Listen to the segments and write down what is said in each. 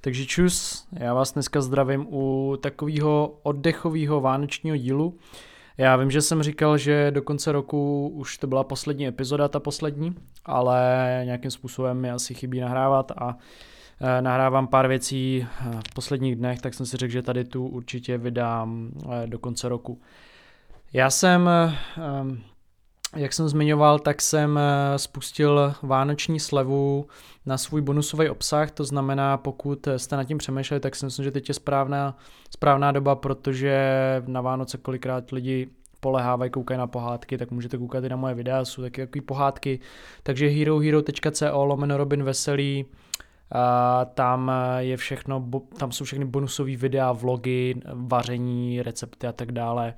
Takže čus, já vás dneska zdravím u takového oddechového vánočního dílu. Já vím, že jsem říkal, že do konce roku už to byla poslední epizoda, ta poslední, ale nějakým způsobem mi asi chybí nahrávat a nahrávám pár věcí v posledních dnech, tak jsem si řekl, že tady tu určitě vydám do konce roku. Já jsem, jak jsem zmiňoval, tak jsem spustil vánoční slevu na svůj bonusový obsah, to znamená, pokud jste nad tím přemýšleli, tak si myslím, že teď je správná doba, protože na Vánoce kolikrát lidi polehávají, koukají na pohádky, tak můžete koukat i na moje videa, jsou taky takové pohádky, takže herohero.co/RobinVeselý, tam je všechno, tam jsou všechny bonusové videa, vlogy, vaření, recepty a tak dále.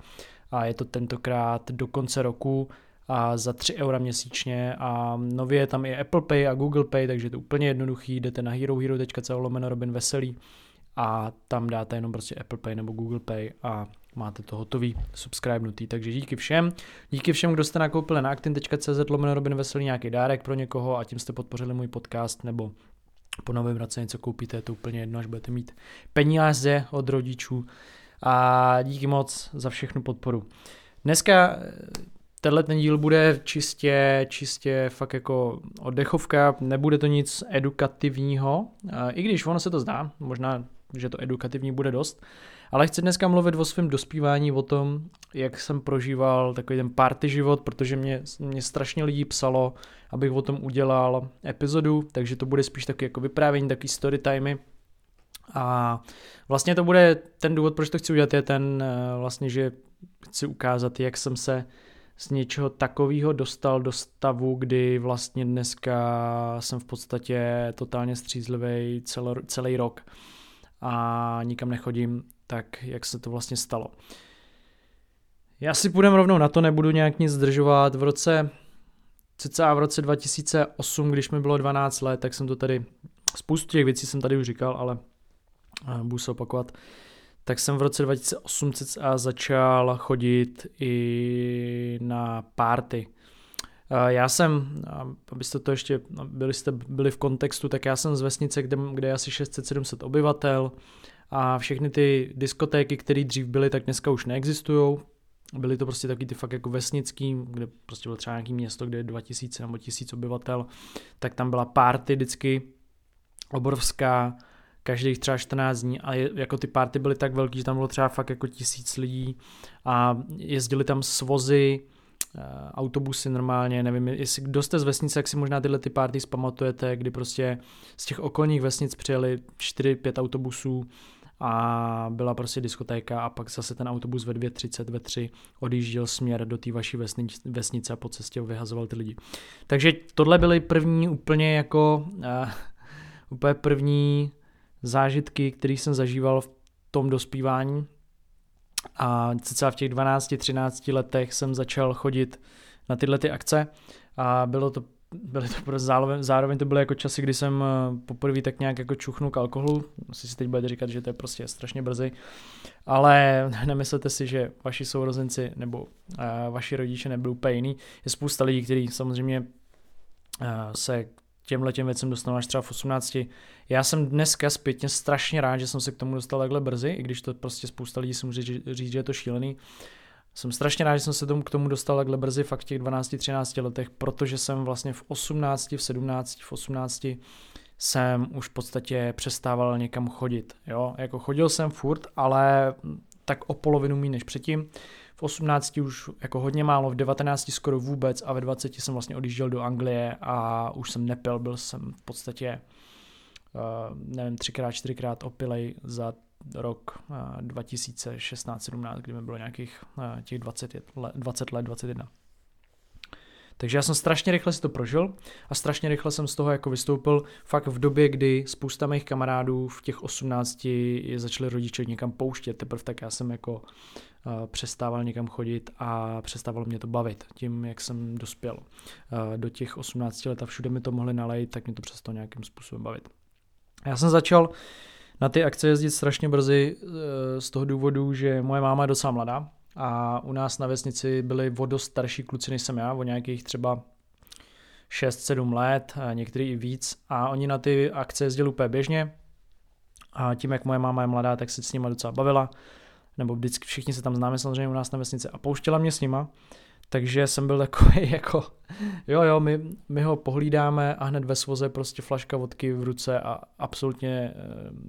A je to tentokrát do konce roku a za 3 € měsíčně a nově je tam i Apple Pay a Google Pay, takže je to úplně jednoduchý, jdete na herohero.co/RobinVeselý a tam dáte jenom prostě Apple Pay nebo Google Pay a máte to hotový, subscribenutý, takže díky všem, kdo jste nakoupili na actin.cz/RobinVeselý nějaký dárek pro někoho a tím jste podpořili můj podcast, nebo po novém roce něco koupíte, je to úplně jedno, až budete mít peníze od rodičů. A díky moc za všechnu podporu. Dneska tenhle ten díl bude čistě fakt jako oddechovka, nebude to nic edukativního, i když ono se to zdá, možná, že to edukativní bude dost, ale chci dneska mluvit o svém dospívání, o tom, jak jsem prožíval takový ten party život, protože mě strašně lidí psalo, abych o tom udělal epizodu, takže to bude spíš taky jako vyprávění, taky story timey. A vlastně to bude ten důvod, proč to chci udělat, je ten vlastně, že chci ukázat, jak jsem se z něčeho takového dostal do stavu, kdy vlastně dneska jsem v podstatě totálně střízlivý celý rok a nikam nechodím, tak jak se to vlastně stalo. Já si půjdem rovnou na to, nebudu nějak nic zdržovat. V roce 2008, když mi bylo 12 let, tak jsem to tady, spoustu těch věcí jsem tady už říkal, ale budu se opakovat, tak jsem v roce 2008 začal chodit i na party. Já jsem, abyste to ještě byli v kontextu, tak já jsem z vesnice, kde je asi 600-700 obyvatel a všechny ty diskotéky, které dřív byly, tak dneska už neexistují. Byly to prostě taky ty fakt jako vesnický, kde prostě bylo třeba nějaký město, kde je 2000 nebo 1000 obyvatel, tak tam byla party vždycky obrovská, každých třeba 14 dní a jako ty party byly tak velký, že tam bylo třeba fakt jako 1000 lidí a jezdili tam s vozy, autobusy normálně, nevím, jestli kdo jste z vesnice, jak si možná tyhle ty party zpamatujete, kdy prostě z těch okolních vesnic přijeli 4-5 autobusů a byla prostě diskotéka a pak zase ten autobus ve 2:30, ve 3 odjížděl směr do té vaší vesnice a po cestě vyhazoval ty lidi. Takže tohle byly první úplně jako úplně první zážitky, které jsem zažíval v tom dospívání a cca v těch 12-13 letech jsem začal chodit na tyhle ty akce a zároveň to byly jako časy, kdy jsem poprvé tak nějak jako čuchnul k alkoholu, asi si teď budete říkat, že to je prostě strašně brzy, ale nemyslete si, že vaši sourozenci nebo vaši rodiče nebyli úplně jiný, je spousta lidí, kteří samozřejmě se těmhletěm věcem dostanu až třeba v 18. Já jsem dneska zpětně strašně rád, že jsem se k tomu dostal takhle brzy, i když to prostě spousta lidí si může říct, že je to šílený. Jsem strašně rád, že jsem se k tomu dostal takhle brzy, fakt v těch 12-13 letech, protože jsem vlastně v 18, v 17, v 18 jsem už v podstatě přestával někam chodit. Jo? Jako chodil jsem furt, ale tak o polovinu míň než předtím. V 18 už jako hodně málo, v 19 skoro vůbec a ve 20 jsem vlastně odjížděl do Anglie a už jsem nepil, byl jsem v podstatě, nevím, 3x, 4x opilej za rok 2016-17, kdy mi bylo nějakých těch 20 let, 21. Takže já jsem strašně rychle si to prožil a strašně rychle jsem z toho jako vystoupil fakt v době, kdy spousta mých kamarádů v těch 18 je začali rodiče někam pouštět, teprve tak já jsem jako přestával někam chodit a přestávalo mě to bavit tím, jak jsem dospěl do těch 18 let a všude mi to mohli nalejt, tak mě to přesto nějakým způsobem bavit. Já jsem začal na ty akce jezdit strašně brzy z toho důvodu, že moje máma je docela mladá a u nás na vesnici byli o dost starší kluci než jsem já, o nějakých třeba 6-7 let, některý i víc a oni na ty akce jezdili úplně běžně. A tím, jak moje máma je mladá, tak se s nima docela bavila, nebo vždycky všichni se tam známe samozřejmě u nás na vesnici a pouštěla mě s nima, takže jsem byl takový jako jo, my ho pohlídáme a hned ve svoze prostě flaška vodky v ruce a absolutně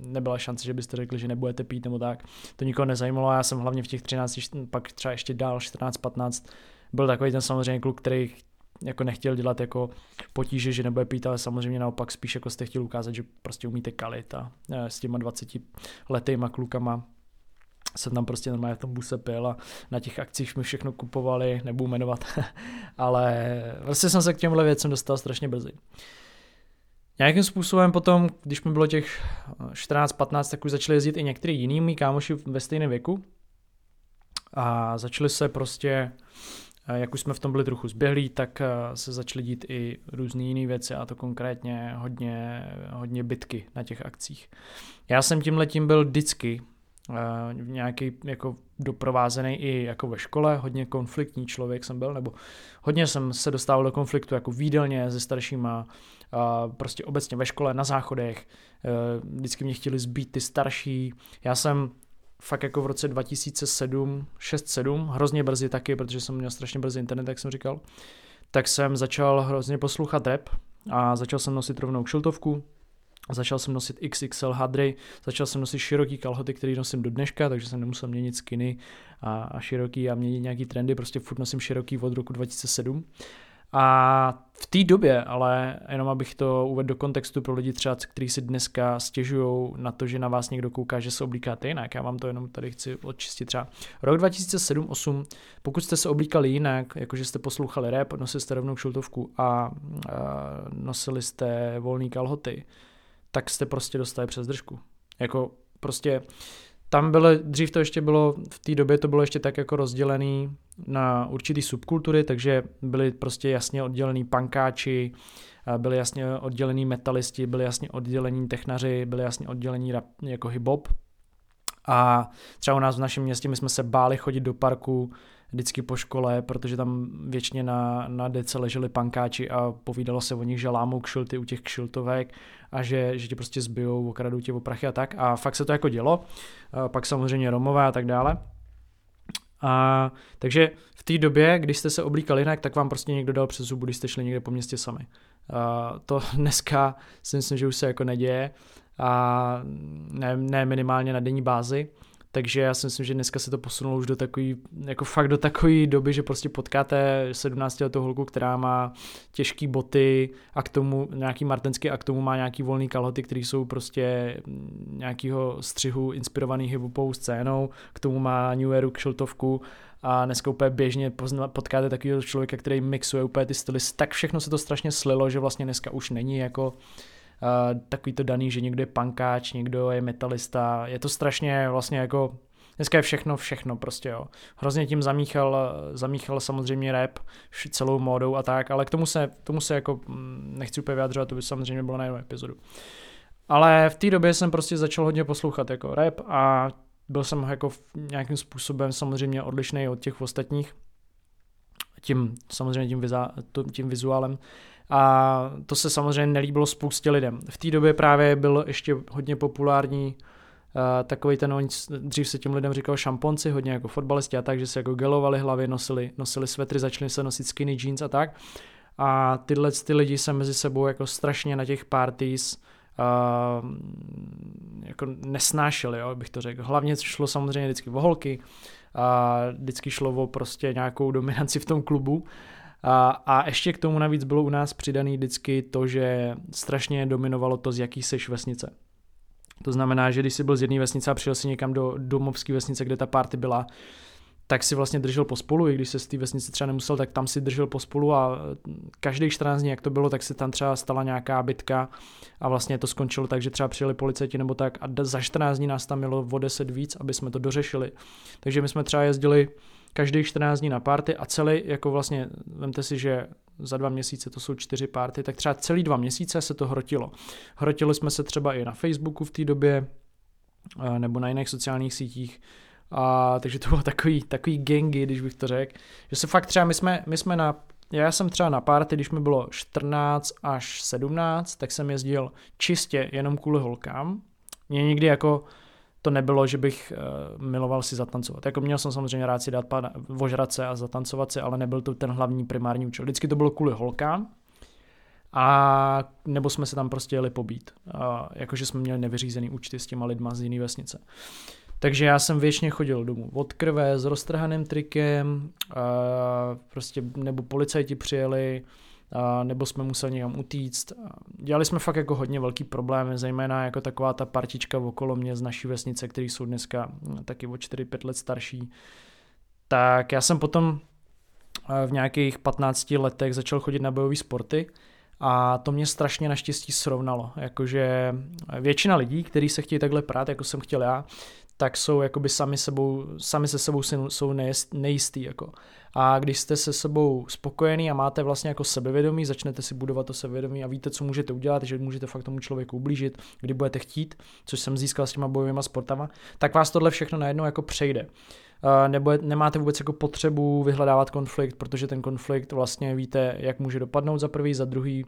nebyla šance, že byste řekli, že nebudete pít nebo tak, to nikoho nezajímalo a já jsem hlavně v těch 13, pak třeba ještě dál 14, 15, byl takový ten samozřejmě kluk, který jako nechtěl dělat jako potíže, že nebude pít, ale samozřejmě naopak spíš jako jste chtěl ukázat, že prostě umíte kalit a s těma 20 letýma klukama jsem tam prostě normálně v tom buse pil a na těch akcích jsme všechno kupovali, nebudu jmenovat, ale vlastně jsem se k těmhle věcem dostal strašně brzy. Nějakým způsobem potom, když mi bylo těch 14-15, tak už začali jezdit i některý jiný mý kámoši ve stejném věku a začali se prostě, jak už jsme v tom byli trochu zběhlí, tak se začaly dít i různé jiné věci a to konkrétně hodně bitky na těch akcích. Já jsem tímhletím byl vždycky nějaký jako doprovázený i jako ve škole, hodně konfliktní člověk jsem byl, nebo hodně jsem se dostával do konfliktu jako v jídelně se staršíma, prostě obecně ve škole, na záchodech, vždycky mě chtěli zbít ty starší, já jsem fakt jako v roce 2007, 6-7, hrozně brzy taky, protože jsem měl strašně brzy internet, jak jsem říkal, tak jsem začal hrozně poslouchat rap a začal jsem nosit rovnou kšiltovku, začal jsem nosit XXL hadry, začal jsem nosit široký kalhoty, který nosím do dneška, takže jsem nemusel měnit skiny a široký a měnit nějaký trendy, prostě furt nosím široký od roku 2007. A v té době, ale jenom abych to uvedl do kontextu pro lidi třeba, kteří si dneska stěžují na to, že na vás někdo kouká, že se oblíkáte jinak, já vám to jenom tady chci odčistit třeba. Rok 2007-2008, pokud jste se oblíkali jinak, jakože jste poslouchali rap, nosili jste rovnou šultovku a nosili jste volný kalhoty, tak jste prostě dostali přes držku. Jako prostě tam bylo, dřív to ještě bylo, v té době to bylo ještě tak jako rozdělený na určitý subkultury, takže byli prostě jasně oddělený punkáči, byli jasně oddělený metalisti, byli jasně oddělení technaři, byli jasně oddělení rap, jako hip-hop. A třeba u nás v našem městě my jsme se báli chodit do parku vždycky po škole, protože tam většině na dece leželi pankáči a povídalo se o nich, že lámou kšilty u těch kšiltovek a že tě prostě zbijou, okradou tě o prachy a tak. A fakt se to jako dělo. A pak samozřejmě Romové a tak dále. A takže v té době, když jste se oblíkali jinak, tak vám prostě někdo dal přes zubu, když jste šli někde po městě sami. A to dneska si myslím, že už se jako neděje. A ne minimálně na denní bázi. Takže já si myslím, že dneska se to posunulo už do takový, jako fakt do takové doby, že prostě potkáte 17letou holku, která má těžké boty a k tomu nějaký martenský a k tomu má nějaký volný kalhoty, které jsou prostě nějakého střihu inspirovaný hip-hopovou scénou, k tomu má New Eru kšiltovku a dneska úplně běžně potkáte takového člověka, který mixuje úplně ty styly, tak všechno se to strašně slilo, že vlastně dneska už není jako takový to daný, že někdo je punkáč, někdo je metalista, je to strašně vlastně jako, dneska je všechno prostě jo, hrozně tím zamíchal samozřejmě rap celou módou a tak, ale k tomu se jako nechci úplně vyjadřovat, to by samozřejmě bylo na jednu epizodu, ale v té době jsem prostě začal hodně poslouchat jako rap a byl jsem jako nějakým způsobem samozřejmě odlišný od těch ostatních, tím vizuálem. A to se samozřejmě nelíbilo spoustě lidem. V té době právě byl ještě hodně populární takový ten, dřív se těm lidem říkal šamponci, hodně jako fotbalisti a tak, že se jako gelovali hlavy, nosili svetry, začali se nosit skinny jeans a tak. A tyhle ty lidi se mezi sebou jako strašně na těch parties jako nesnášeli, jo, bych to řekl. Hlavně šlo samozřejmě vždycky o holky a vždycky šlo o prostě nějakou dominanci v tom klubu. A ještě k tomu navíc bylo u nás přidaný vždycky to, že strašně dominovalo to, z jaký seš vesnice. To znamená, že když jsi byl z jedné vesnice a přijel si někam do domovské vesnice, kde ta party byla, tak si vlastně držel pospolu, i když se z té vesnice třeba nemusel, tak tam si držel pospolu a každých 14 dní, jak to bylo, tak se tam třeba stala nějaká bitka a vlastně to skončilo tak, že třeba přijeli policajti nebo tak a za 14 dní nás tam mělo o 10 víc, aby jsme to dořešili. Takže my jsme třeba jezdili každých 14 dní na party a celý, jako vlastně, vemte si, že za 2 měsíce to jsou 4 party, tak třeba celý 2 měsíce se to hrotilo. Hrotili jsme se třeba i na Facebooku v té době nebo na jiných sociálních sítích. A takže to bylo takový gangy, když bych to řekl, že se fakt třeba my jsme já jsem třeba na party, když mi bylo 14 až 17, tak jsem jezdil čistě jenom kvůli holkám, Mě nikdy jako to nebylo, že bych miloval si zatancovat. Jako měl jsem samozřejmě rád si dát pár ožrat se a zatancovat se, ale nebyl to ten hlavní primární účel. Vždycky to bylo kvůli holkám, a nebo jsme se tam prostě jeli pobít. Jakože jsme měli nevyřízený účty s těma lidma z jiné vesnice. Takže já jsem věčně chodil domů od krve, s roztrhaným trikem, prostě nebo policajti přijeli, nebo jsme museli někam utíct. Dělali jsme fakt jako hodně velký problémy, zejména jako taková ta partička okolo mě z naší vesnice, který jsou dneska taky o 4-5 let starší. Tak já jsem potom v nějakých 15 letech začal chodit na bojové sporty a to mě strašně naštěstí srovnalo. Jakože většina lidí, kteří se chtějí takhle prát, jako jsem chtěl já, tak jsou jakoby sami se sebou jsou nejistý. Jako. A když jste se sebou spokojený a máte vlastně jako sebevědomí, začnete si budovat to sebevědomí a víte, co můžete udělat, že můžete fakt tomu člověku ublížit, kdy budete chtít, což jsem získal s těma bojovýma sportama, tak vás tohle všechno najednou jako přejde. Nebo nemáte vůbec jako potřebu vyhledávat konflikt, protože ten konflikt vlastně víte, jak může dopadnout za prvý, za druhý.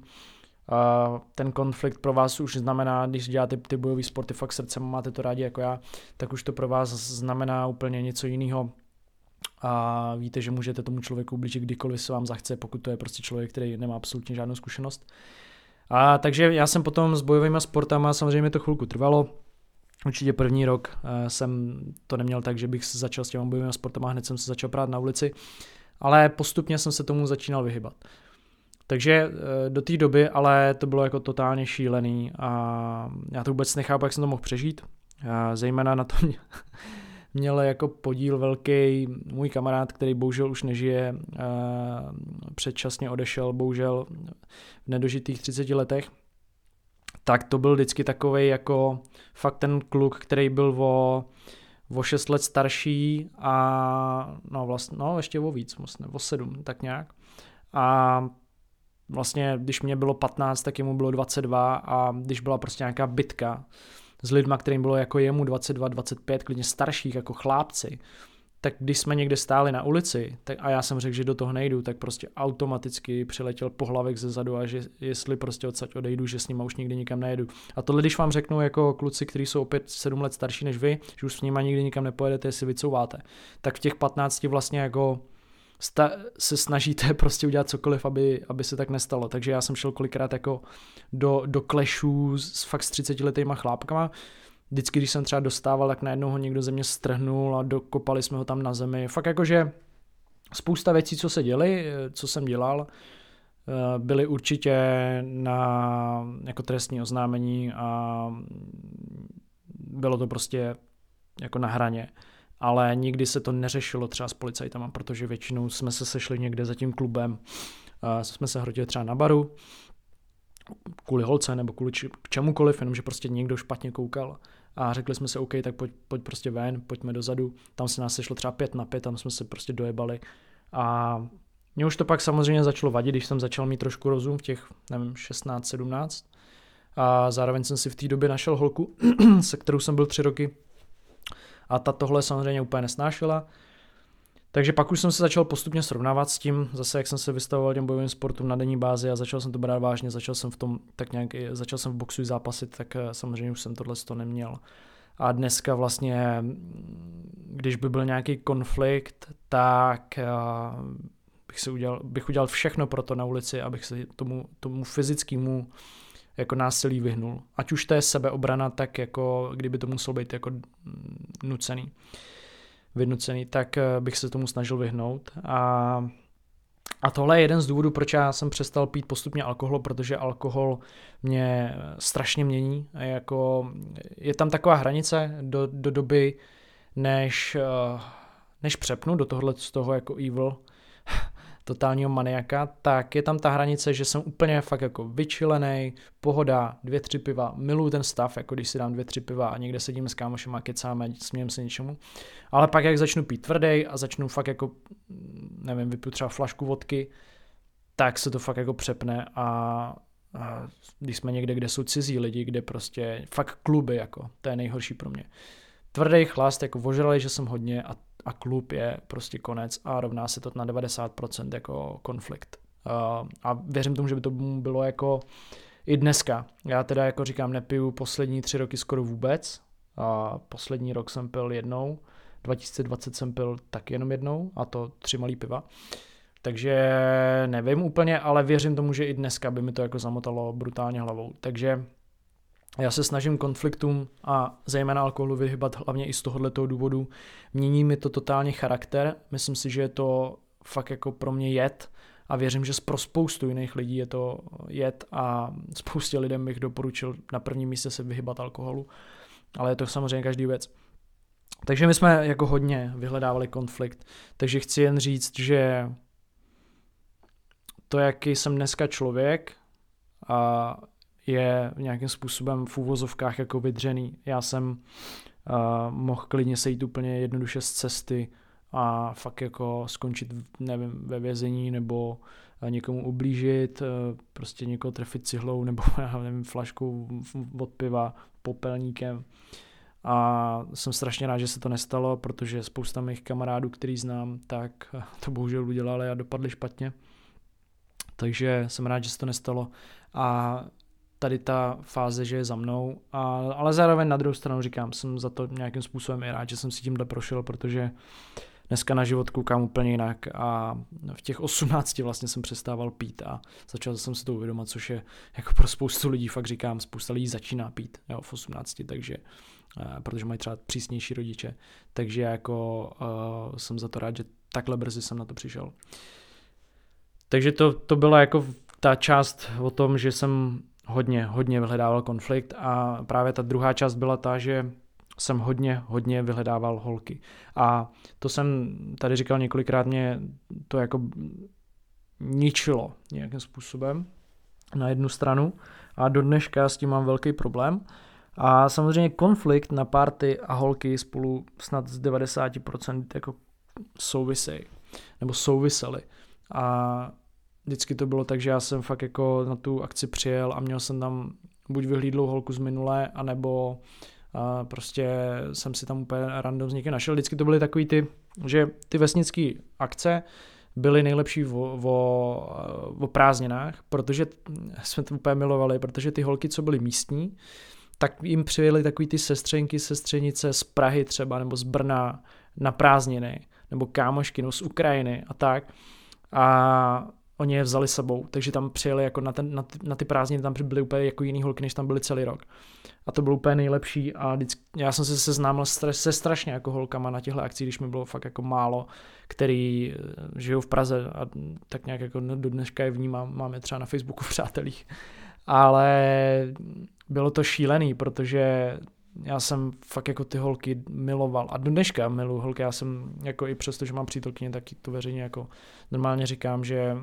Ten konflikt pro vás už znamená, když děláte ty bojové sporty fakt srdcem, máte to rádi jako já, tak už to pro vás znamená úplně něco jiného. A víte, že můžete tomu člověku ublížit kdykoliv se vám zachce, pokud to je prostě člověk, který nemá absolutně žádnou zkušenost. A takže já jsem potom s bojovými sportama, samozřejmě to chvilku trvalo, určitě první rok jsem to neměl tak, že bych začal s těmi bojovými sportama, hned jsem se začal prát na ulici, ale postupně jsem se tomu začínal vyhybat. Takže do té doby, ale to bylo jako totálně šílený a já to vůbec nechápu, jak jsem to mohl přežít. Zejména na to měl jako podíl velký můj kamarád, který bohužel už nežije, předčasně odešel, bohužel v nedožitých 30 letech. Tak to byl vždycky takovej jako fakt ten kluk, který byl o 6 let starší a no vlastně, no ještě o víc, vlastně, o 7 tak nějak. A vlastně, když mě bylo 15, tak jemu bylo 22 a když byla prostě nějaká bitka s lidma, kterým bylo jako jemu 22, 25, klidně starších jako chlápci, tak když jsme někde stáli na ulici tak, a já jsem řekl, že do toho nejdu, tak prostě automaticky přiletěl pohlavek ze zadu a že jestli prostě odsaď odejdu, že s nima už nikdy nikam nejedu. A tohle, když vám řeknou jako kluci, kteří jsou opět 7 let starší než vy, že už s nima nikdy nikam nepojedete, jestli vycouváte, tak v těch 15 vlastně jako se snažíte prostě udělat cokoliv, aby se tak nestalo. Takže já jsem šel kolikrát jako do klešů fakt s 30letýma chlápkama. Vždycky, když jsem třeba dostával, tak najednou ho někdo ze mě strhnul a dokopali jsme ho tam na zemi. Fakt jakože spousta věcí, co se děly, co jsem dělal, byly určitě na jako trestní oznámení a bylo to prostě jako na hraně. Ale nikdy se to neřešilo třeba s policajtama, protože většinou jsme se sešli někde za tím klubem. Jsme se hrotili třeba na baru, kvůli holce nebo kvůli čemukoliv, jenomže prostě někdo špatně koukal. A řekli jsme se, OK, tak pojď prostě ven, pojďme dozadu. Tam se nás sešlo třeba 5 na 5, tam jsme se prostě dojebali. A mě už to pak samozřejmě začalo vadit, když jsem začal mít trošku rozum v těch, nevím, 16, 17. A zároveň jsem si v té době našel holku, se kterou jsem byl 3 roky. A ta tohle samozřejmě úplně nesnášela. Takže pak už jsem se začal postupně srovnávat s tím, zase jak jsem se vystavoval těm bojovým sportům na denní bázi a začal jsem to brát vážně, začal jsem v boxu zápasit, tak samozřejmě už jsem tohle to neměl. A dneska vlastně, když by byl nějaký konflikt, tak bych udělal všechno pro to na ulici, abych se tomu fyzickému jako násilí vyhnul. Ať už to je sebeobrana, tak jako kdyby to muselo být jako vynucený, tak bych se tomu snažil vyhnout. A tohle je jeden z důvodů, proč já jsem přestal pít postupně alkohol, protože alkohol mě strašně mění. Jako, je tam taková hranice do doby, než přepnu do tohohle z toho jako evil, totálního maniaka, tak je tam ta hranice, že jsem úplně fakt jako vyčilenej, pohoda, 2-3 piva, miluju ten stav, jako když si dám 2-3 piva a někde sedíme s kámošem a kecáme, smějeme se něčemu, ale pak jak začnu pít tvrdej a začnu fakt jako, nevím, vypiju třeba flašku vodky, tak se to fakt jako přepne a když jsme někde, kde jsou cizí lidi, kde prostě fakt kluby, jako, to je nejhorší pro mě. Tvrdej chlast, jako ožralej, že jsem hodně a klub je prostě konec a rovná se to na 90% jako konflikt. A věřím tomu, že by to bylo jako i dneska. Já teda jako říkám, nepiju poslední 3 roky skoro vůbec. A poslední rok jsem pil jednou, 2020 jsem pil tak jenom jednou, a to 3 malý piva. Takže nevím úplně, ale věřím tomu, že i dneska by mi to jako zamotalo brutálně hlavou. Takže já se snažím konfliktům a zejména alkoholu vyhybat hlavně i z tohoto důvodu. Mění mi to totálně charakter. Myslím si, že je to fakt jako pro mě jed a věřím, že pro spoustu jiných lidí je to jed a spoustě lidem bych doporučil na prvním místě se vyhybat alkoholu. Ale je to samozřejmě každý věc. Takže my jsme jako hodně vyhledávali konflikt. Takže chci jen říct, že to, jaký jsem dneska člověk, a je nějakým způsobem v úvozovkách jako vydřený. Já jsem mohl klidně sejít úplně jednoduše z cesty a fakt jako skončit, nevím, ve vězení nebo někomu ublížit, prostě někoho trefit cihlou nebo nevím, flaškou od piva, popelníkem. A jsem strašně rád, že se to nestalo, protože spousta mých kamarádů, který znám, tak to bohužel udělali a dopadli špatně. Takže jsem rád, že se to nestalo a tady ta fáze, že je za mnou, ale zároveň na druhou stranu říkám, jsem za to nějakým způsobem i rád, že jsem si tímhle prošel, protože dneska na život koukám úplně jinak a v těch 18 vlastně jsem přestával pít a začal jsem si to uvědomovat, což je jako pro spoustu lidí, fakt říkám, spousta lidí začíná pít, jo, v 18, takže, protože mají třeba přísnější rodiče, takže jako jsem za to rád, že takhle brzy jsem na to přišel. Takže to byla jako ta část o tom, že jsem hodně vyhledával konflikt a právě ta druhá část byla ta, že jsem hodně vyhledával holky. A to jsem tady říkal několikrát, mě to jako ničilo nějakým způsobem na jednu stranu a do dneška s tím mám velký problém. A samozřejmě konflikt na party a holky spolu snad z 90% jako souvisejí nebo souvisely. A vždycky to bylo tak, že já jsem fakt jako na tu akci přijel a měl jsem tam buď vyhlídlou holku z minulé, anebo prostě jsem si tam úplně random z někým našel. Vždycky to byly takový ty, že ty vesnické akce byly nejlepší o prázdninách, protože jsme to úplně milovali, protože ty holky, co byly místní, tak jim přijeli takový ty sestřenky, sestřenice z Prahy třeba, nebo z Brna na prázdniny, nebo kámošky, no z Ukrajiny a tak. A oni je vzali sebou, takže tam přijeli jako na ty prázdniny, tam byly úplně jako jiný holky, než tam byly celý rok. A to bylo úplně nejlepší a vždycky, já jsem se seznámil se strašně jako holkama na těchto akcích, když mi bylo fakt jako málo, který žijou v Praze a tak nějak jako do dneška je vnímám, máme třeba na Facebooku v přátelích. Ale bylo to šílený, protože já jsem fakt jako ty holky miloval a do dneška miluji holky, já jsem jako i přesto, že mám přítelkyně, tak to veřejně jako normálně říkám, že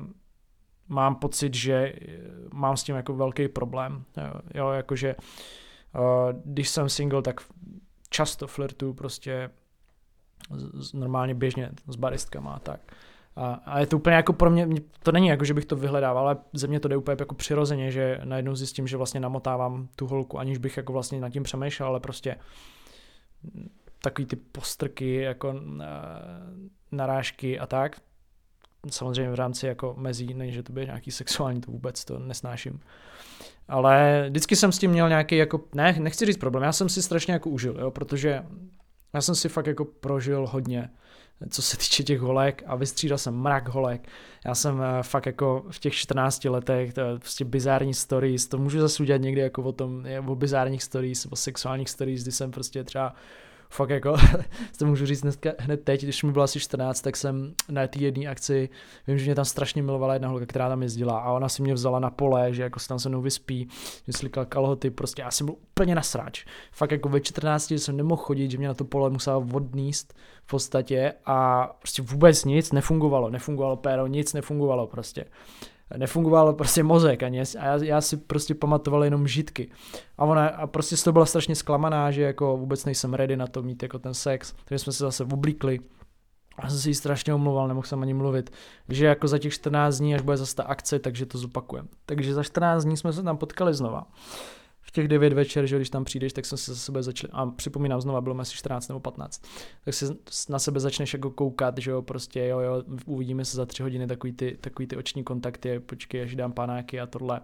mám pocit, že mám s tím jako velký problém, jo, jakože když jsem single, tak často flirtuju prostě normálně běžně s baristkama a tak. A je to úplně jako pro mě, to není jako, že bych to vyhledával, ale ze mě to jde úplně jako přirozeně, že najednou zjistím, že vlastně namotávám tu holku, aniž bych jako vlastně nad tím přemýšlel, ale prostě takový ty postrky, jako narážky a tak. Samozřejmě v rámci jako mezí, není, že to bude nějaký sexuální, to vůbec to nesnáším. Ale vždycky jsem s tím měl nějaký jako, ne, nechci říct problém, já jsem si strašně jako užil, jo, protože já jsem si fakt jako prožil hodně, co se týče těch holek a vystřídal jsem mrak holek. Já jsem fakt jako v těch 14 letech, to je prostě bizární stories, to můžu zase udělat někdy jako o tom, o bizárních stories, o sexuálních stories, kdy jsem prostě třeba fakt jako, to můžu říct dneska, hned teď, když mi bylo asi 14, tak jsem na té jedné akci, vím, že mě tam strašně milovala jedna holka, která tam jezdila a ona si mě vzala na pole, že jako se tam se mnou vyspí, že slikal kalhoty, prostě já jsem byl úplně nasráč. Fakt jako ve 14 jsem nemohl chodit, že mě na to pole musela odníst v podstatě a prostě vůbec nic nefungovalo, nefungovalo péro, nic nefungovalo prostě. Nefungoval prostě mozek ani, a já si prostě pamatoval jenom žitky. A ona a prostě z toho byla strašně zklamaná, že jako vůbec nejsem ready na to mít jako ten sex, takže jsme se zase oblíkli. A jsem si ji strašně omlouval, nemohl jsem ani mluvit. Že jako za těch 14 dní, až bude zase ta akce, takže to zopakujem. Takže za 14 dní jsme se tam potkali znova. V těch 9 večer, že když tam přijdeš, tak jsem se za sebe začal, a připomínám znova, bylo asi 14 nebo 15, tak se na sebe začneš jako koukat, že jo, prostě jo, uvidíme se za 3 hodiny, takový ty oční kontakty, počkej, až dám panáky a tohle.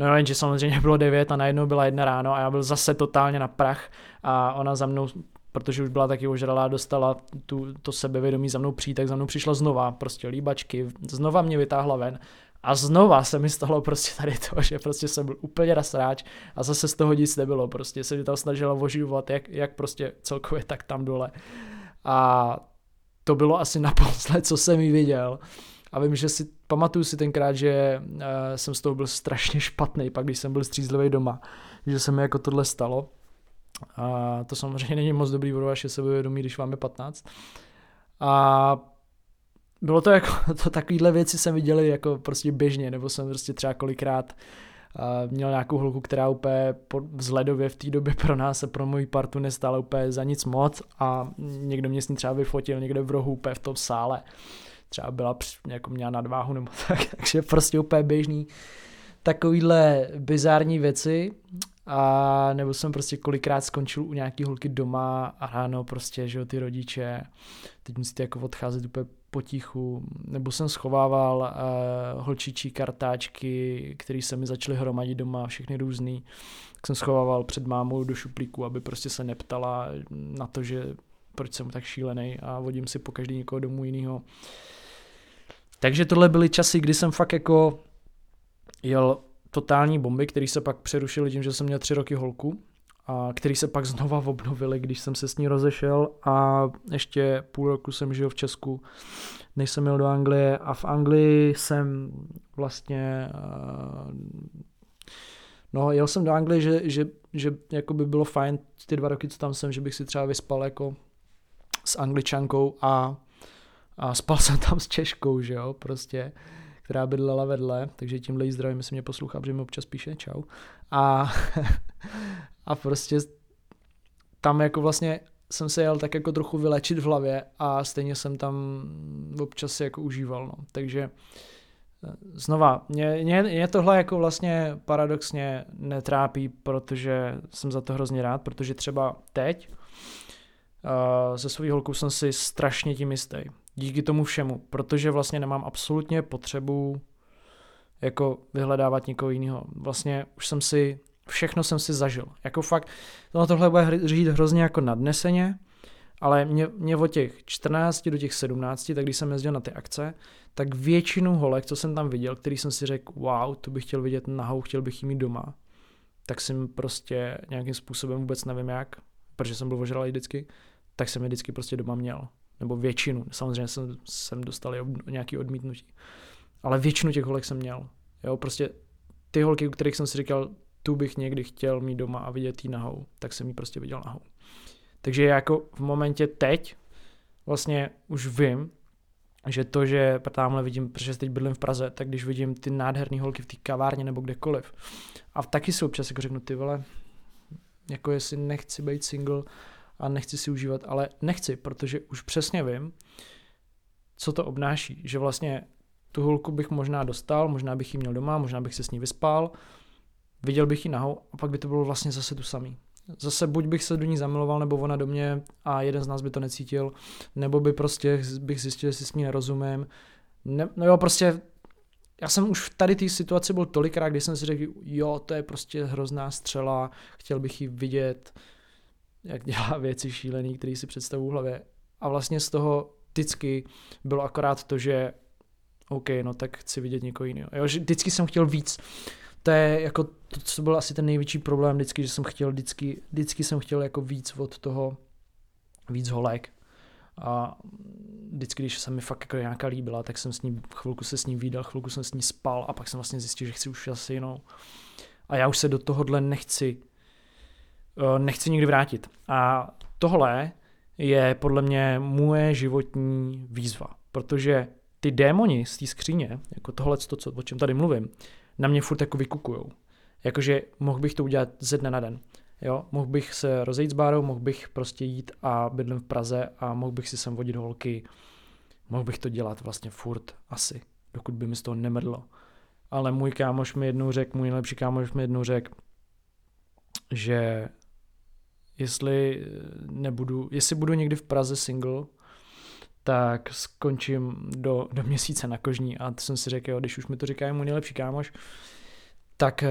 No jenže samozřejmě bylo 9 a najednou byla 1 ráno a já byl zase totálně na prach a ona za mnou, protože už byla taky ožralá, dostala to sebevědomí za mnou přijít, tak za mnou přišla znova, prostě líbačky, znova mě vytáhla ven. A znova se mi stalo prostě tady to, že prostě jsem byl úplně nasráč a zase z toho nic nebylo, prostě se mi tam snažila oživovat, jak prostě celkově, tak tam dole. A to bylo asi naposled, co jsem ji viděl. A vím, že pamatuju si tenkrát, že jsem z toho byl strašně špatný, pak když jsem byl střízlivý doma, že se mi jako tohle stalo. A to samozřejmě není moc dobrý pro vaše sebevědomí, když vám je 15. A bylo to jako, to takovýhle věci jsem viděl jako prostě běžně, nebo jsem prostě třeba kolikrát měl nějakou holku, která úplně vzhledově v té době pro nás a pro moji partu nestála úplně za nic moc a někdo mě s ní třeba vyfotil někde v rohu úplně v tom sále. Třeba byla jako měla nadváhu nebo tak, takže prostě úplně běžný takovýhle bizární věci. A nebo jsem prostě kolikrát skončil u nějaký holky doma a ráno prostě, že jo, ty rodiče, teď musíte jako odcházet úplně potichu, nebo jsem schovával holčičí kartáčky, které se mi začaly hromadit doma, všechny různý, tak jsem schovával před mámou do šuplíku, aby prostě se neptala na to, že proč jsem tak šílený a vodím si po každý někoho domů jinýho. Takže tohle byly časy, kdy jsem fakt jako jel totální bomby, které se pak přerušily tím, že jsem měl 3 roky holku, a který se pak znova obnovily, když jsem se s ní rozešel a ještě půl roku jsem žil v Česku, než jsem jel do Anglie a v Anglii jsem vlastně, no jel jsem do Anglie, že jako by bylo fajn ty 2 roky, co tam jsem, že bych si třeba vyspal jako s Angličankou a spal jsem tam s Češkou, že jo, prostě, která bydlela vedle, takže tímhle jí zdravím, jestli mě poslouchá, protože mi občas píše, čau. A prostě tam jako vlastně jsem se jel tak jako trochu vylečit v hlavě a stejně jsem tam občas jako užíval, no. Takže znova, mě tohle jako vlastně paradoxně netrápí, protože jsem za to hrozně rád, protože třeba teď se svojí holkou jsem si strašně tím jistý. Díky tomu všemu, protože vlastně nemám absolutně potřebu jako vyhledávat nikoho jiného. Vlastně už jsem si, všechno jsem si zažil. Jako fakt, tohle bude říct hrozně jako nadneseně, ale mě od těch 14 do těch 17, tak když jsem jezdil na ty akce, tak většinu holek, co jsem tam viděl, který jsem si řekl, wow, to bych chtěl vidět nahou, chtěl bych jí mít doma, tak jsem prostě nějakým způsobem vůbec nevím jak, protože jsem byl ožralý vždycky, tak jsem je vždycky prostě doma měl. Nebo většinu, samozřejmě jsem dostal nějaké odmítnutí, ale většinu těch holek jsem měl, jo, prostě ty holky, u kterých jsem si říkal, tu bych někdy chtěl mít doma a vidět jí nahou, tak jsem jí prostě viděl nahou. Takže jako v momentě teď vlastně už vím, že to, že tamhle vidím, protože teď bydlím v Praze, tak když vidím ty nádherné holky v té kavárně nebo kdekoliv a taky si občas jako řeknu, ty vole, jako jestli nechci být single a nechci si užívat, ale nechci, protože už přesně vím, co to obnáší, že vlastně tu holku bych možná dostal, možná bych ji měl doma, možná bych se s ní vyspal, viděl bych ji nahou a pak by to bylo vlastně zase tu samý. Zase buď bych se do ní zamiloval, nebo ona do mě a jeden z nás by to necítil, nebo by prostě bych zjistil, že si s ní nerozumím. No jo, prostě já jsem už v tady té situaci byl tolikrát, kdy jsem si řekl, jo, to je prostě hrozná střela, chtěl bych ji vidět, jak dělá věci šílený, který si představuji v hlavě. A vlastně z toho vždycky bylo akorát to, že OK, no tak chci vidět někoho jiného. Jo, že vždycky jsem chtěl víc. To je jako to, co byl asi ten největší problém vždycky, že jsem chtěl vždycky jsem chtěl jako víc od toho, víc holek. A vždycky, když se mi fakt jako nějaká líbila, tak jsem s ní chvilku se s ní vídal, chvilku jsem s ní spal a pak jsem vlastně zjistil, že chci už asi jinou. A já už se do tohohle nechci nikdy vrátit. A tohle je podle mě moje životní výzva, protože ty démoni z té skříně, jako tohle, o čem tady mluvím, na mě furt jako vykukujou. Jakože mohl bych to udělat ze dne na den. Jo? Mohl bych se rozejít s Bárou, mohl bych prostě jít a bydlím v Praze a mohl bych si sem vodit holky. Mohl bych to dělat vlastně furt asi, dokud by mi z toho nemrdlo. Ale můj nejlepší kámoš mi jednou řekl, že jestli budu někdy v Praze single, tak skončím do měsíce na kožní. A to jsem si řekl, jo, když už mi to říká můj nejlepší kámoš, tak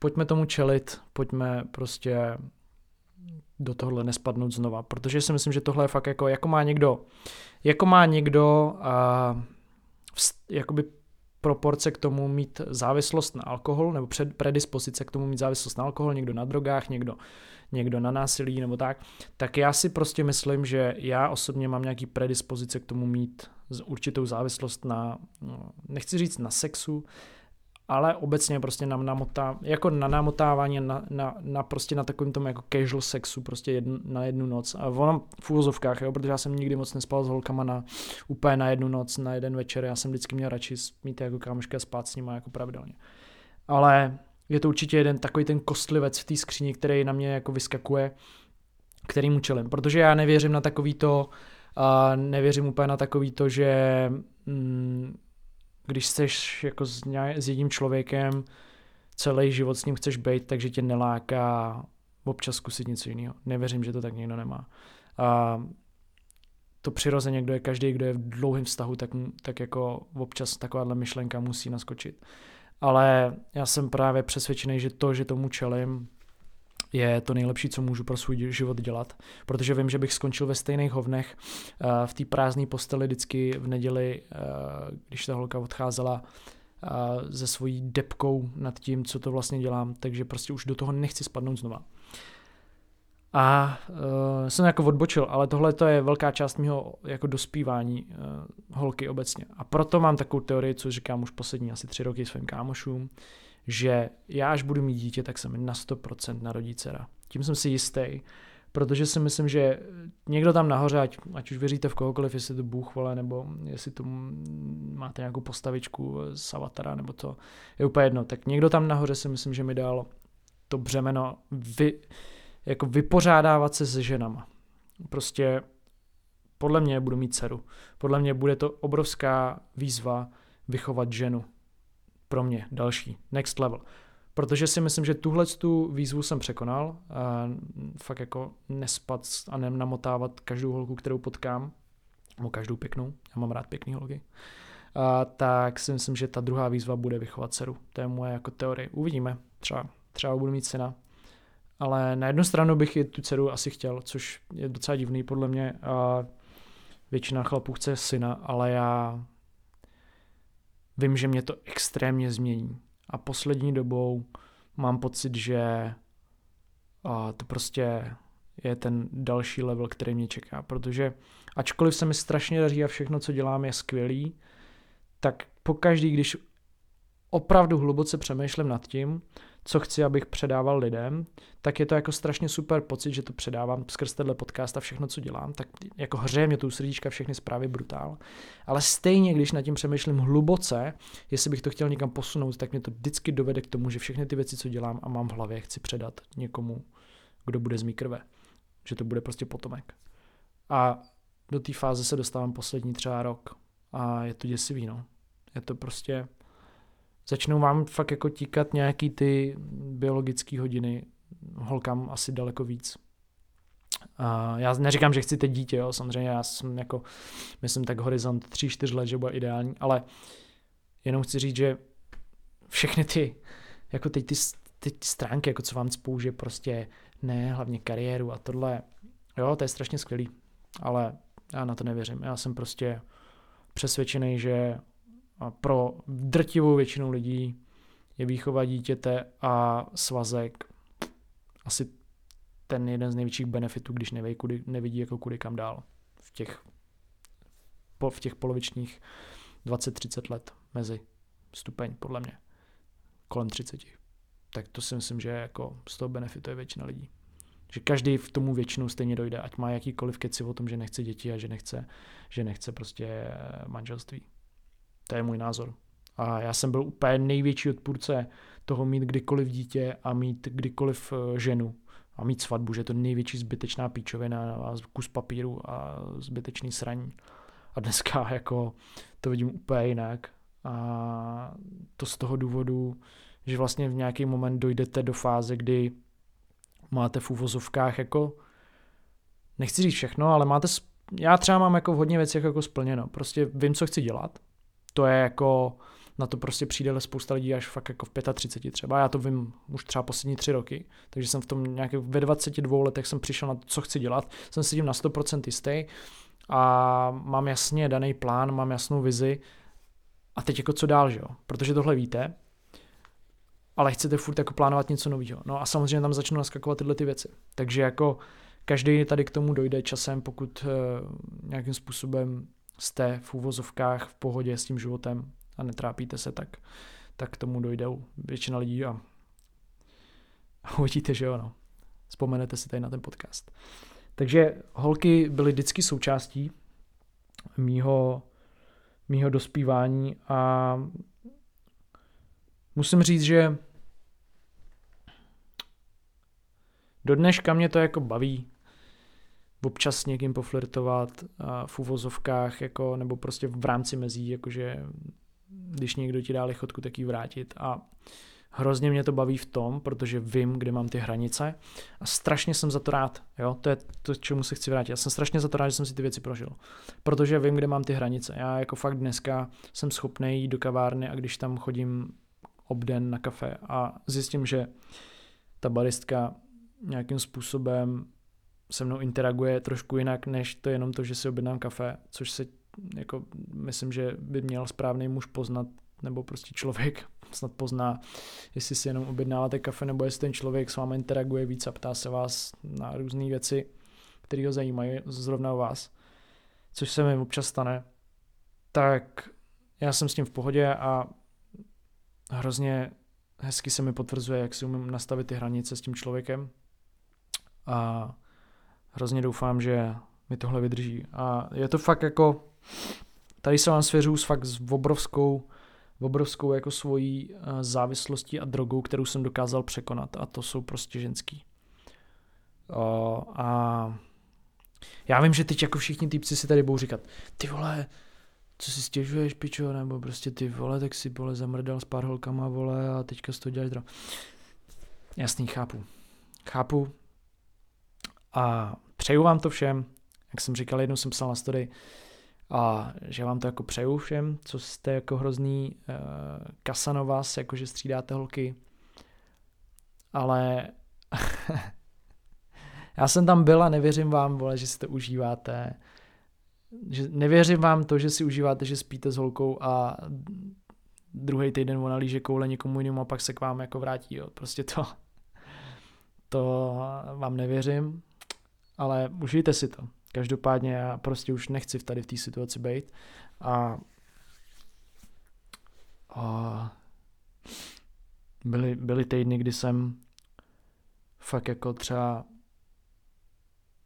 pojďme tomu čelit, pojďme prostě do tohohle nespadnout znova, protože si myslím, že tohle je fakt jako má někdo proporce k tomu mít závislost na alkohol, nebo predispozice k tomu mít závislost na alkohol, někdo na drogách, někdo na násilí nebo tak já si prostě myslím, že já osobně mám nějaký predispozice k tomu mít určitou závislost na, nechci říct na sexu, ale obecně prostě na namotávání, prostě na takovým tomu jako casual sexu, prostě na jednu noc. A ono v úvozovkách, jo, protože já jsem nikdy moc nespal s holkama úplně na jednu noc, na jeden večer, já jsem vždycky měl radši mít jako kámoška a spát s nima jako pravidelně. Ale je to určitě jeden takový ten kostlivec v té skříni, který na mě jako vyskakuje, kterým čelím, protože já nevěřím na takový to, nevěřím úplně na takový to, že když seš jako s jedním člověkem, celý život s ním chceš bejt, takže tě neláká občas zkusit něco jiného. Nevěřím, že to tak někdo nemá. A to přirozeně, kdo je každý, kdo je v dlouhém vztahu, tak jako občas takováhle myšlenka musí naskočit. Ale já jsem právě přesvědčený, že tomu čelím, je to nejlepší, co můžu pro svůj život dělat, protože vím, že bych skončil ve stejných hovnech, v té prázdné posteli vždycky v neděli, když ta holka odcházela se svojí depkou nad tím, co to vlastně dělám, takže prostě už do toho nechci spadnout znova. A jsem jako odbočil, ale tohle to je velká část mého jako dospívání holky obecně. A proto mám takovou teorii, co říkám už poslední asi 3 roky svým kámošům, že já až budu mít dítě, tak se mi na 100% narodí dcera. Tím jsem si jistý, protože si myslím, že někdo tam nahoře, ať už věříte v kohokoliv, jestli to Bůh, vole, nebo jestli tu máte nějakou postavičku z Avatara, nebo to je úplně jedno, tak někdo tam nahoře si myslím, že mi dal to břemeno jako vypořádávat se se ženama. Prostě podle mě budu mít dceru. Podle mě bude to obrovská výzva vychovat ženu. Pro mě další, next level. Protože si myslím, že tuhletu výzvu jsem překonal. Fakt jako nespat a nenamotávat každou holku, kterou potkám, nebo každou pěknou, já mám rád pěkný holky, tak si myslím, že ta druhá výzva bude vychovat dceru. To je moje jako teorie. Uvidíme, třeba budu mít syna. Ale na jednu stranu bych i tu dceru asi chtěl, což je docela divný podle mě. Většina chlapů chce syna, ale já vím, že mě to extrémně změní. A poslední dobou mám pocit, že to prostě je ten další level, který mě čeká. Protože ačkoliv se mi strašně daří a všechno, co dělám, je skvělý, tak pokaždý, když opravdu hluboce přemýšlím nad tím, co chci, abych předával lidem, tak je to jako strašně super pocit, že to předávám skrz tenhle podcast a všechno, co dělám, tak jako hřeje mě tu srdíčka všechny zprávy brutál. Ale stejně, když nad tím přemýšlím hluboce, jestli bych to chtěl někam posunout, tak mě to vždycky dovede k tomu, že všechny ty věci, co dělám a mám v hlavě, chci předat někomu, kdo bude z mý krve. Že to bude prostě potomek. A do té fáze se dostávám poslední třeba rok a je to děsivý, no. Je to prostě... Začnou vám fakt jako tíkat nějaký ty biologické hodiny, holkám asi daleko víc. A já neříkám, že chci teď dítě, jo, samozřejmě já jsem jako, myslím tak horizont 3-4 let, že bude ideální, ale jenom chci říct, že všechny ty, jako teď ty stránky, jako co vám cpou, že prostě ne, hlavně kariéru a tohle, jo, to je strašně skvělý, ale já na to nevěřím, já jsem prostě přesvědčený, že a pro drtivou většinu lidí je výchova dítěte a svazek asi ten jeden z největších benefitů, když nevidí jako kudy kam dál v těch polovičních 20-30 let mezi stupeň, podle mě, kolem 30. Tak to si myslím, že jako z toho benefituje většina lidí. Že každý v tomu většinou stejně dojde, ať má jakýkoliv keci o tom, že nechce děti a že nechce prostě manželství. To je můj názor. A já jsem byl úplně největší odpůrce toho mít kdykoliv dítě a mít kdykoliv ženu a mít svatbu, že je to největší zbytečná píčovina a kus papíru a zbytečný sraní. A dneska jako to vidím úplně jinak. A to z toho důvodu, že vlastně v nějaký moment dojdete do fáze, kdy máte v uvozovkách jako, nechci říct všechno, ale máte, já třeba mám jako v hodně věcech jako splněno. Prostě vím, co chci dělat. To je jako na to prostě přijde spousta lidí až fakt jako v 35 třeba. Já to vím už třeba poslední 3 roky, takže jsem v tom nějaké ve 22 letech jsem přišel na to, co chci dělat. Jsem si tím na 100% jistý a mám jasně daný plán, mám jasnou vizi a teď jako co dál, že jo? Protože tohle víte, ale chcete furt jako plánovat něco nového. No a samozřejmě tam začnou naskakovat tyhle ty věci. Takže jako každý tady k tomu dojde časem, pokud nějakým způsobem jste v uvozovkách v pohodě s tím životem a netrápíte se, tak k tomu dojde většina lidí a uvidíte, že jo, no. Vzpomenete si tady na ten podcast. Takže holky byly vždycky součástí mýho dospívání a musím říct, že do dneška mě to jako baví občas někým poflirtovat v uvozovkách, jako, nebo prostě v rámci mezí, jakože když někdo ti dá lichotku, tak ji vrátit. A hrozně mě to baví v tom, protože vím, kde mám ty hranice a strašně jsem za to rád. Jo? To je to, čemu se chci vrátit. Já jsem strašně za to rád, že jsem si ty věci prožil, protože vím, kde mám ty hranice. Já jako fakt dneska jsem schopnej jít do kavárny a když tam chodím obden na kafe a zjistím, že ta baristka nějakým způsobem se mnou interaguje trošku jinak, než to jenom to, že si objednám kafe, což se jako myslím, že by měl správný muž poznat, nebo prostě člověk snad pozná, jestli si jenom objednáváte kafe, nebo jestli ten člověk s vámi interaguje víc a ptá se vás na různé věci, které ho zajímají zrovna vás, což se mi občas stane. Tak já jsem s tím v pohodě a hrozně hezky se mi potvrzuje, jak si umím nastavit ty hranice s tím člověkem a hrozně doufám, že mi tohle vydrží. A je to fakt jako, tady se vám svěřuju fakt s obrovskou jako svojí závislostí a drogou, kterou jsem dokázal překonat a to jsou prostě ženský. A já vím, že teď jako všichni týpci si tady budou říkat, ty vole, co si stěžuješ, pičo, nebo prostě ty vole, tak si vole zamrdal s pár holkama, vole, a teďka si to děláš dra. Jasný, chápu. A přeju vám to všem, jak jsem říkal, jednou jsem psal na story, a že vám to jako přeju všem, co jste jako hrozný kasanovas, jako že střídáte holky, ale já jsem tam byl a nevěřím vám, vole, že si to užíváte, že nevěřím vám to, že si užíváte, že spíte s holkou a druhý týden ona líže koule někomu jinému a pak se k vám jako vrátí, jo. Prostě to vám nevěřím, ale užijte si to. Každopádně já prostě už nechci tady v té situaci být a byly týdny, kdy jsem fakt jako třeba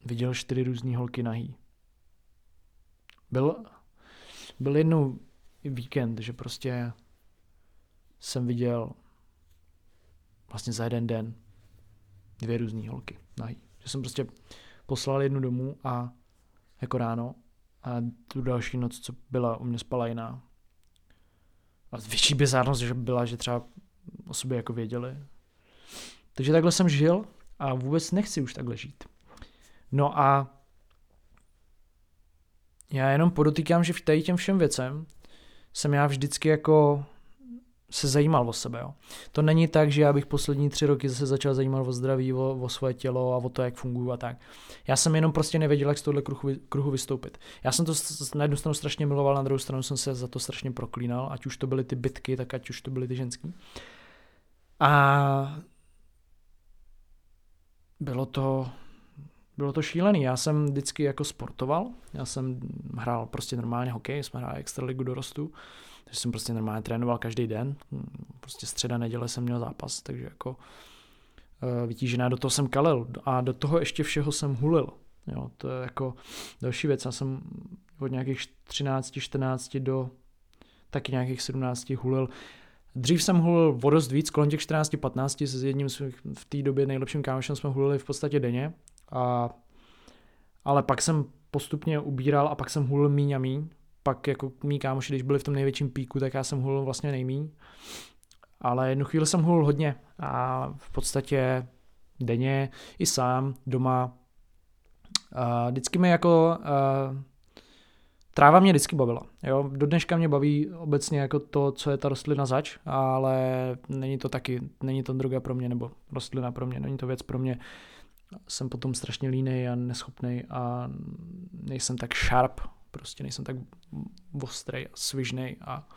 viděl 4 různý holky nahý. Byl jednou víkend, že prostě jsem viděl vlastně za jeden den 2 různý holky nahý. Že jsem prostě poslal jednu domů a jako ráno a tu další noc, co byla u mě, spala jiná. A větší bizárnost, že byla, že třeba o sobě jako věděli. Takže takhle jsem žil a vůbec nechci už takhle žít. No a já jenom podotýkám, že tady těm všem věcem jsem já vždycky jako se zajímal o sebe. Jo. To není tak, že já bych poslední 3 roky zase začal zajímat o zdraví, o svoje tělo a o to, jak funguju a tak. Já jsem jenom prostě nevěděl, jak z tohle kruhu vystoupit. Já jsem to na jednu stranu strašně miloval, na druhou stranu jsem se za to strašně proklínal, ať už to byly ty bitky, tak ať už to byly ty ženský. A bylo to šílený. Já jsem vždycky jako sportoval, já jsem hrál prostě normálně hokej, jsme hráli extraligu dorostu, takže jsem prostě normálně trénoval každý den, prostě středa, neděle jsem měl zápas, takže jako vytížená, do toho jsem kalil a do toho ještě všeho jsem hulil. Jo, to je jako další věc, já jsem od nějakých 13, 14 do taky nějakých 17 hulil. Dřív jsem hulil o dost víc, kolem těch 14, 15 s jedním v té době nejlepším kámošem jsme hulili v podstatě denně. Ale pak jsem postupně ubíral a pak jsem hulil míň a míň. Pak jako mý kámoši, když byli v tom největším píku, tak já jsem hulil vlastně nejmíň. Ale jednu chvíli jsem hulil hodně a v podstatě denně i sám, doma. Vždycky mi jako Tráva mě vždycky bavila. Jo? Do dneška mě baví obecně jako to, co je ta rostlina zač, ale není to droga pro mě, nebo rostlina pro mě, není to věc pro mě. Jsem potom strašně línej a neschopnej a nejsem tak sharp, prostě nejsem tak ostrej a svižnej a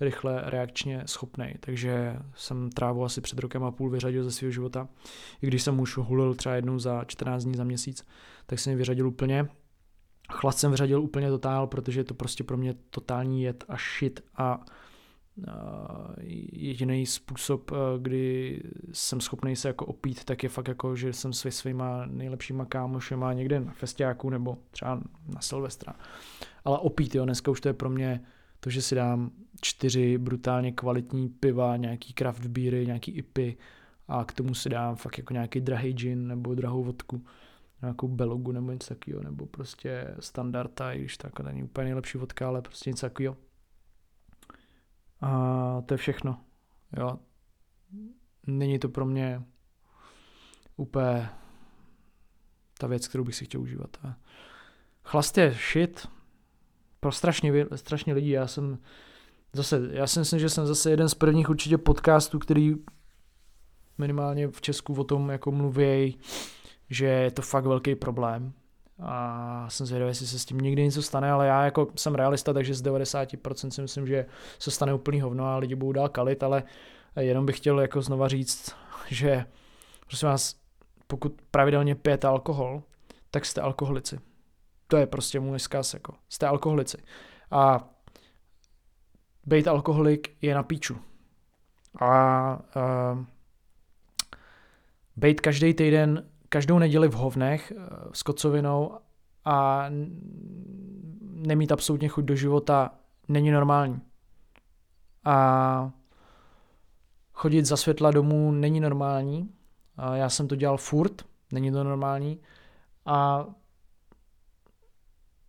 rychle reakčně schopnej, takže jsem trávu asi před rokem a půl vyřadil ze svého života. I když jsem už hulil třeba jednou za 14 dní, za měsíc, tak jsem ji vyřadil úplně. Chlad jsem vyřadil úplně totál, protože je to prostě pro mě totální jed a shit a jediný způsob, kdy jsem schopný se jako opít, tak je fakt jako, že jsem se svýma nejlepšíma kámošema někde na festiáku nebo třeba na Silvestra. Ale opít, jo, dneska už to je pro mě to, že si dám 4 brutálně kvalitní piva, nějaký craft beery, nějaký ipy a k tomu si dám fakt jako nějaký drahý gin nebo drahou vodku, nějakou belogu nebo něco takového, nebo prostě standarda, i když to jako není úplně nejlepší vodka, ale prostě něco takového. A to je všechno. Jo. Není to pro mě úplně ta věc, kterou bych si chtěl užívat. Chlast je shit pro strašně lidí. Já si myslím, že jsem zase jeden z prvních určitě podcastů, který minimálně v Česku o tom jako mluví, že je to fakt velký problém. A jsem zvědavý, jestli se s tím někdy něco stane, ale já jako jsem realista, takže z 90% si myslím, že se stane úplný hovno a lidi budou dál kalit, ale jenom bych chtěl jako znova říct, že prosím vás, pokud pravidelně pijete alkohol, tak jste alkoholici. To je prostě můj vzkaz, jako jste alkoholici. A bejt alkoholik je na píču. A bejt každý týden každou neděli v hovnech s kocovinou a nemít absolutně chuť do života není normální. A chodit za světla domů není normální. A já jsem to dělal furt, není to normální. A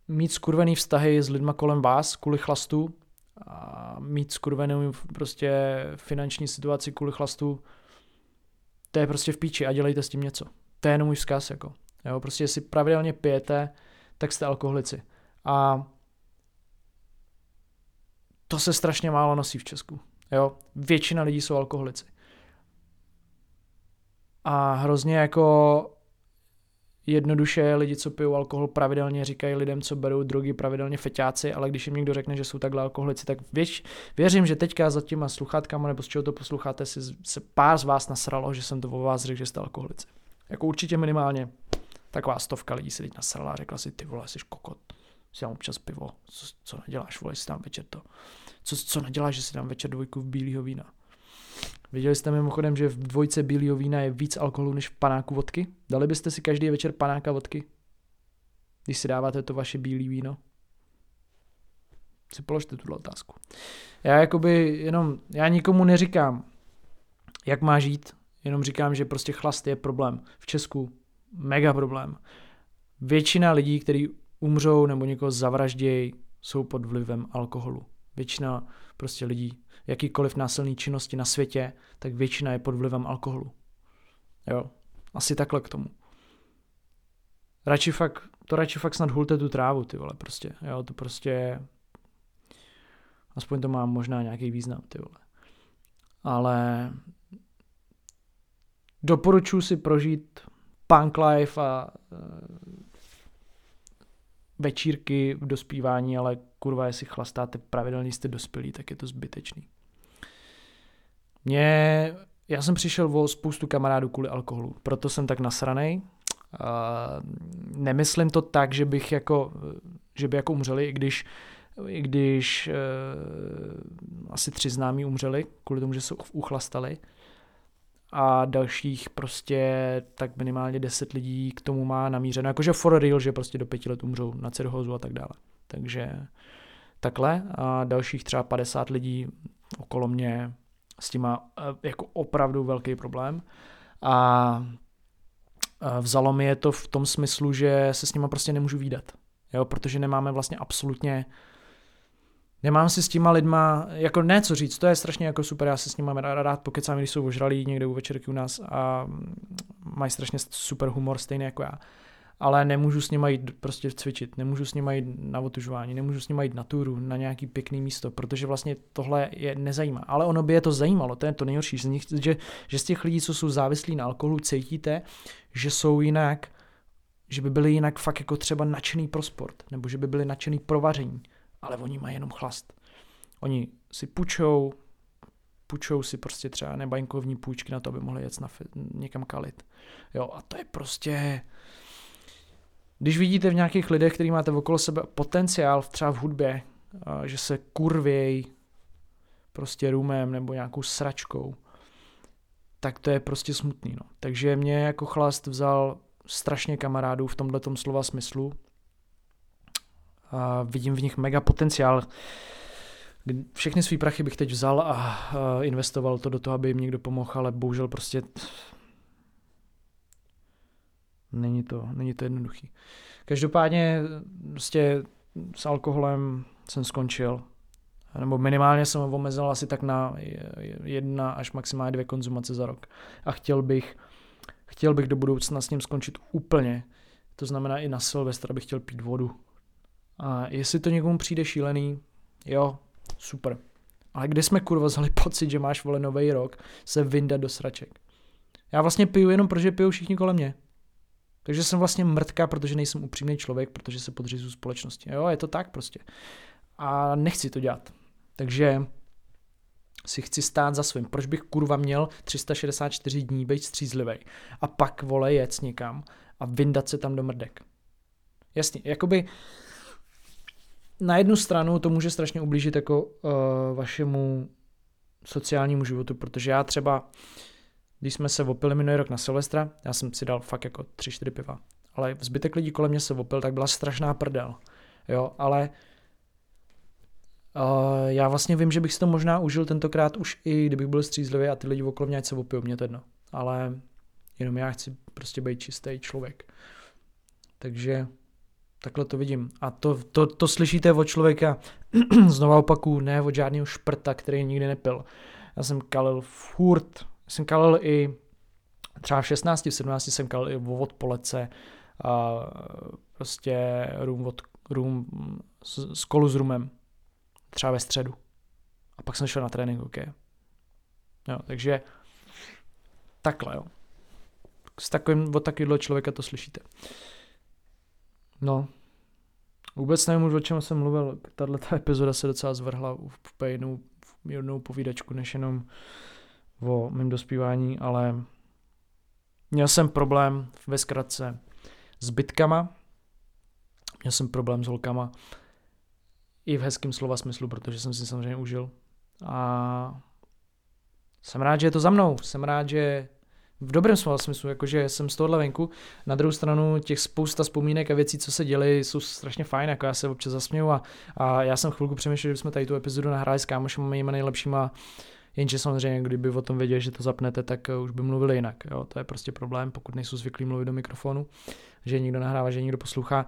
mít skurvený vztahy s lidma kolem vás kvůli chlastu a mít skurvenou prostě finanční situaci kvůli chlastu, to je prostě v píči a dělejte s tím něco. To je jenom můj vzkaz, jako. Jo, prostě jestli pravidelně pijete, tak jste alkoholici. A to se strašně málo nosí v Česku. Jo, většina lidí jsou alkoholici. A hrozně jako jednoduše lidi, co pijou alkohol, pravidelně říkají lidem, co berou drogy, pravidelně feťáci, ale když jim někdo řekne, že jsou takhle alkoholici, tak věřím, že teďka za těma sluchátkama, nebo z čeho to posloucháte, si se pár z vás nasralo, že jsem to o vás řekl, že jste alkoholici. Jako určitě minimálně taková 100 lidí se teď nasrala a řekla si, ty vole, jsi kokot, si dám občas pivo, co naděláš, vole, si dám večer to, co naděláš, že si dám večer 2 bílýho vína. Viděli jste mimochodem, že v 2 bílýho vína je víc alkoholu než v panáku vodky? Dali byste si každý večer panáka vodky, když si dáváte to vaše bílý víno? Si položte tuto otázku. Já nikomu neříkám, jak má žít, jenom říkám, že prostě chlast je problém. V Česku mega problém. Většina lidí, kteří umřou nebo někoho zavraždějí, jsou pod vlivem alkoholu. Většina prostě lidí, jakýkoliv násilný činnosti na světě, tak většina je pod vlivem alkoholu. Jo, asi takhle k tomu. Radši fakt snad hulte tu trávu, ty vole, prostě. Jo, to prostě, aspoň to má možná nějaký význam, ty vole. Ale doporučuji si prožít punk life a večírky v dospívání, ale kurva, jestli chlastáte pravidelně, jste dospělí, tak je to zbytečný. Já jsem přišel o spoustu kamarádů kvůli alkoholu, proto jsem tak nasranej. Nemyslím to tak, že by jako umřeli, i když asi 3 známí umřeli kvůli tomu, že se uchlastali. A dalších prostě tak minimálně 10 lidí k tomu má namířeno. Jakože for real, že prostě do 5 let umřou na cirhózu a tak dále. Takže takhle. A dalších třeba 50 lidí okolo mě s tím má jako opravdu velký problém. A vzalo mi je to v tom smyslu, že se s nima prostě nemůžu vídat. Jo? Protože nemáme vlastně absolutně... Nemám si s těma lidma, jako ne co říct, to je strašně jako super, já se s nimi rád pokecám, když jsou ožralí někde u večerky u nás a mají strašně super humor, stejný jako já. ale nemůžu s nima jít prostě cvičit, nemůžu s nima jít na otužování, nemůžu s nima jít na túru, na nějaký pěkný místo, protože vlastně tohle je nezajímá. Ale ono by je to zajímalo, to je to nejhorší z nich, že z těch lidí, co jsou závislí na alkoholu, cítíte, že jsou jinak, že by byli jinak fakt jako třeba nadšený pro sport, nebo že by byli nadšený pro vaření, ale oni mají jenom chlast. Oni si půjčou si prostě třeba nebankovní půjčky na to, aby mohli jet někam kalit. Jo, a to je prostě... Když vidíte v nějakých lidech, který máte okolo sebe potenciál třeba v hudbě, že se kurvěj prostě rumem nebo nějakou sračkou, tak to je prostě smutný. No. Takže mě jako chlast vzal strašně kamarádů v tomhletom slova smyslu. A vidím v nich mega potenciál. Všechny svý prachy bych teď vzal a investoval to do toho, aby jim někdo pomohl, ale bohužel prostě... Není to jednoduchý. Každopádně prostě s alkoholem jsem skončil. Nebo minimálně jsem ho omezil asi tak na 1 až maximálně 2 konzumace za rok. A chtěl bych do budoucna s ním skončit úplně. To znamená i na Silvestra bych chtěl pít vodu. A jestli to někomu přijde šílený, jo, super. Ale kde jsme kurva vzali pocit, že máš vole novej rok se vyndat do sraček? Já vlastně piju jenom, protože piju všichni kolem mě. Takže jsem vlastně mrtka, protože nejsem upřímný člověk, protože se podřizuju společnosti. Jo, je to tak prostě. A nechci to dělat. Takže si chci stát za svým. Proč bych kurva měl 364 dní být střízlivej a pak vole jet někam a vyndat se tam do mrdek? Jasně, jakoby na jednu stranu to může strašně ublížit jako vašemu sociálnímu životu, protože já třeba... Když jsme se opili minulý rok na Silvestra, já jsem si dal fakt jako 3-4 piva, ale zbytek lidí kolem mě se opil, tak byla strašná prdel, jo, ale já vlastně vím, že bych si to možná užil tentokrát už i kdybych byl střízlivý a ty lidi okolo mě ať se opijou, mě to jedno, ale jenom já chci prostě být čistý člověk, takže takhle to vidím a to slyšíte od člověka, znova opakuju, ne od žádného šprta, který nikdy nepil, já jsem kalil furt. Jsem kalil i třeba v 16, v 17 jsem kalil i od polece, prostě rum z kolu s rumem, třeba ve středu. A pak jsem šel na trénink, ok. Jo, takže takhle, jo. Od takového člověka to slyšíte. No, vůbec nevím už, o čem jsem mluvil. Tato epizoda se docela zvrhla v jednou povídačku, než jenom o mém dospívání, ale měl jsem problém ve zkratce s bytkama, měl jsem problém s holkama i v hezkém slova smyslu, protože jsem si samozřejmě užil a jsem rád, že je to za mnou, jsem rád, že v dobrém slova smyslu, jakože jsem z tohohle venku, na druhou stranu těch spousta vzpomínek a věcí, co se děli, jsou strašně fajn, jako já se občas zasměju a já jsem chvilku přemýšlel, že bychom tady tu epizodu nahráli s kámošem mými nejlepšíma. Jenže samozřejmě, kdyby o tom věděl, že to zapnete, tak už by mluvili jinak. Jo? To je prostě problém, pokud nejsou zvyklí mluvit do mikrofonu, že někdo nahrává, že někdo poslouchá.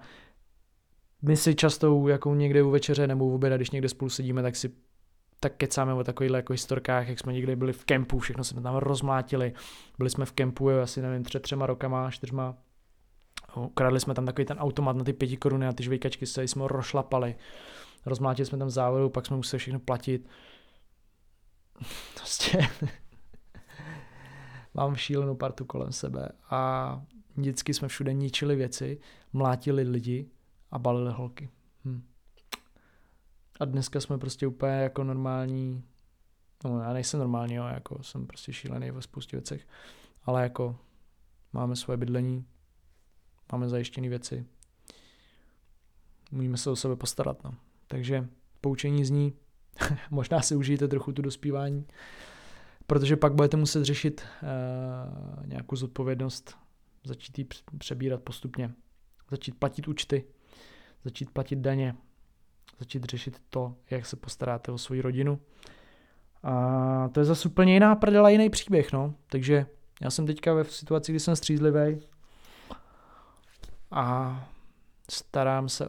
My si často jako někde u večeře nebo u oběda, když někde spolu sedíme, tak kecáme o takovýhle jako historkách, jak jsme někde byli v kempu, všechno jsme tam rozmlátili. Byli jsme v kempu asi nevím, 3 rokama, 4. Ukradli jsme tam takový ten automat na ty 5 koruny a ty žvejkačky se jsme ho rošlapali. Rozmlátili jsme tam závodu, pak jsme museli všechno platit. Prostě mám šílenou partu kolem sebe a vždycky jsme všude ničili věci, mlátili lidi a balili holky. A dneska jsme prostě úplně jako normální, no já nejsem normální, jo, jako jsem prostě šílený ve spoustě věcech, ale jako máme svoje bydlení, máme zajištěné věci, umíme se o sebe postarat, no. Takže poučení zní, možná si užijte trochu tu dospívání, protože pak budete muset řešit nějakou zodpovědnost, začít ji přebírat postupně, začít platit účty, začít platit daně, začít řešit to, jak se postaráte o svoji rodinu. A to je zase úplně jiná prdela, jiný příběh, no. Takže já jsem teďka ve situaci, kdy jsem střízlivý a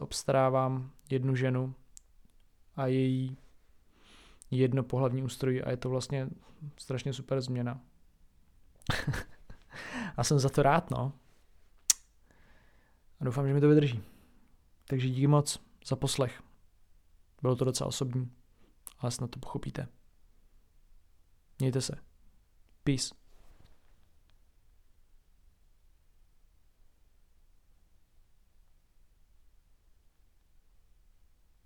obstarávám jednu ženu a její jedno pohlavní ústrojí a je to vlastně strašně super změna. A jsem za to rád, no. a doufám, že mi to vydrží. Takže díky moc za poslech. Bylo to docela osobní, ale snad to pochopíte. Mějte se. Peace.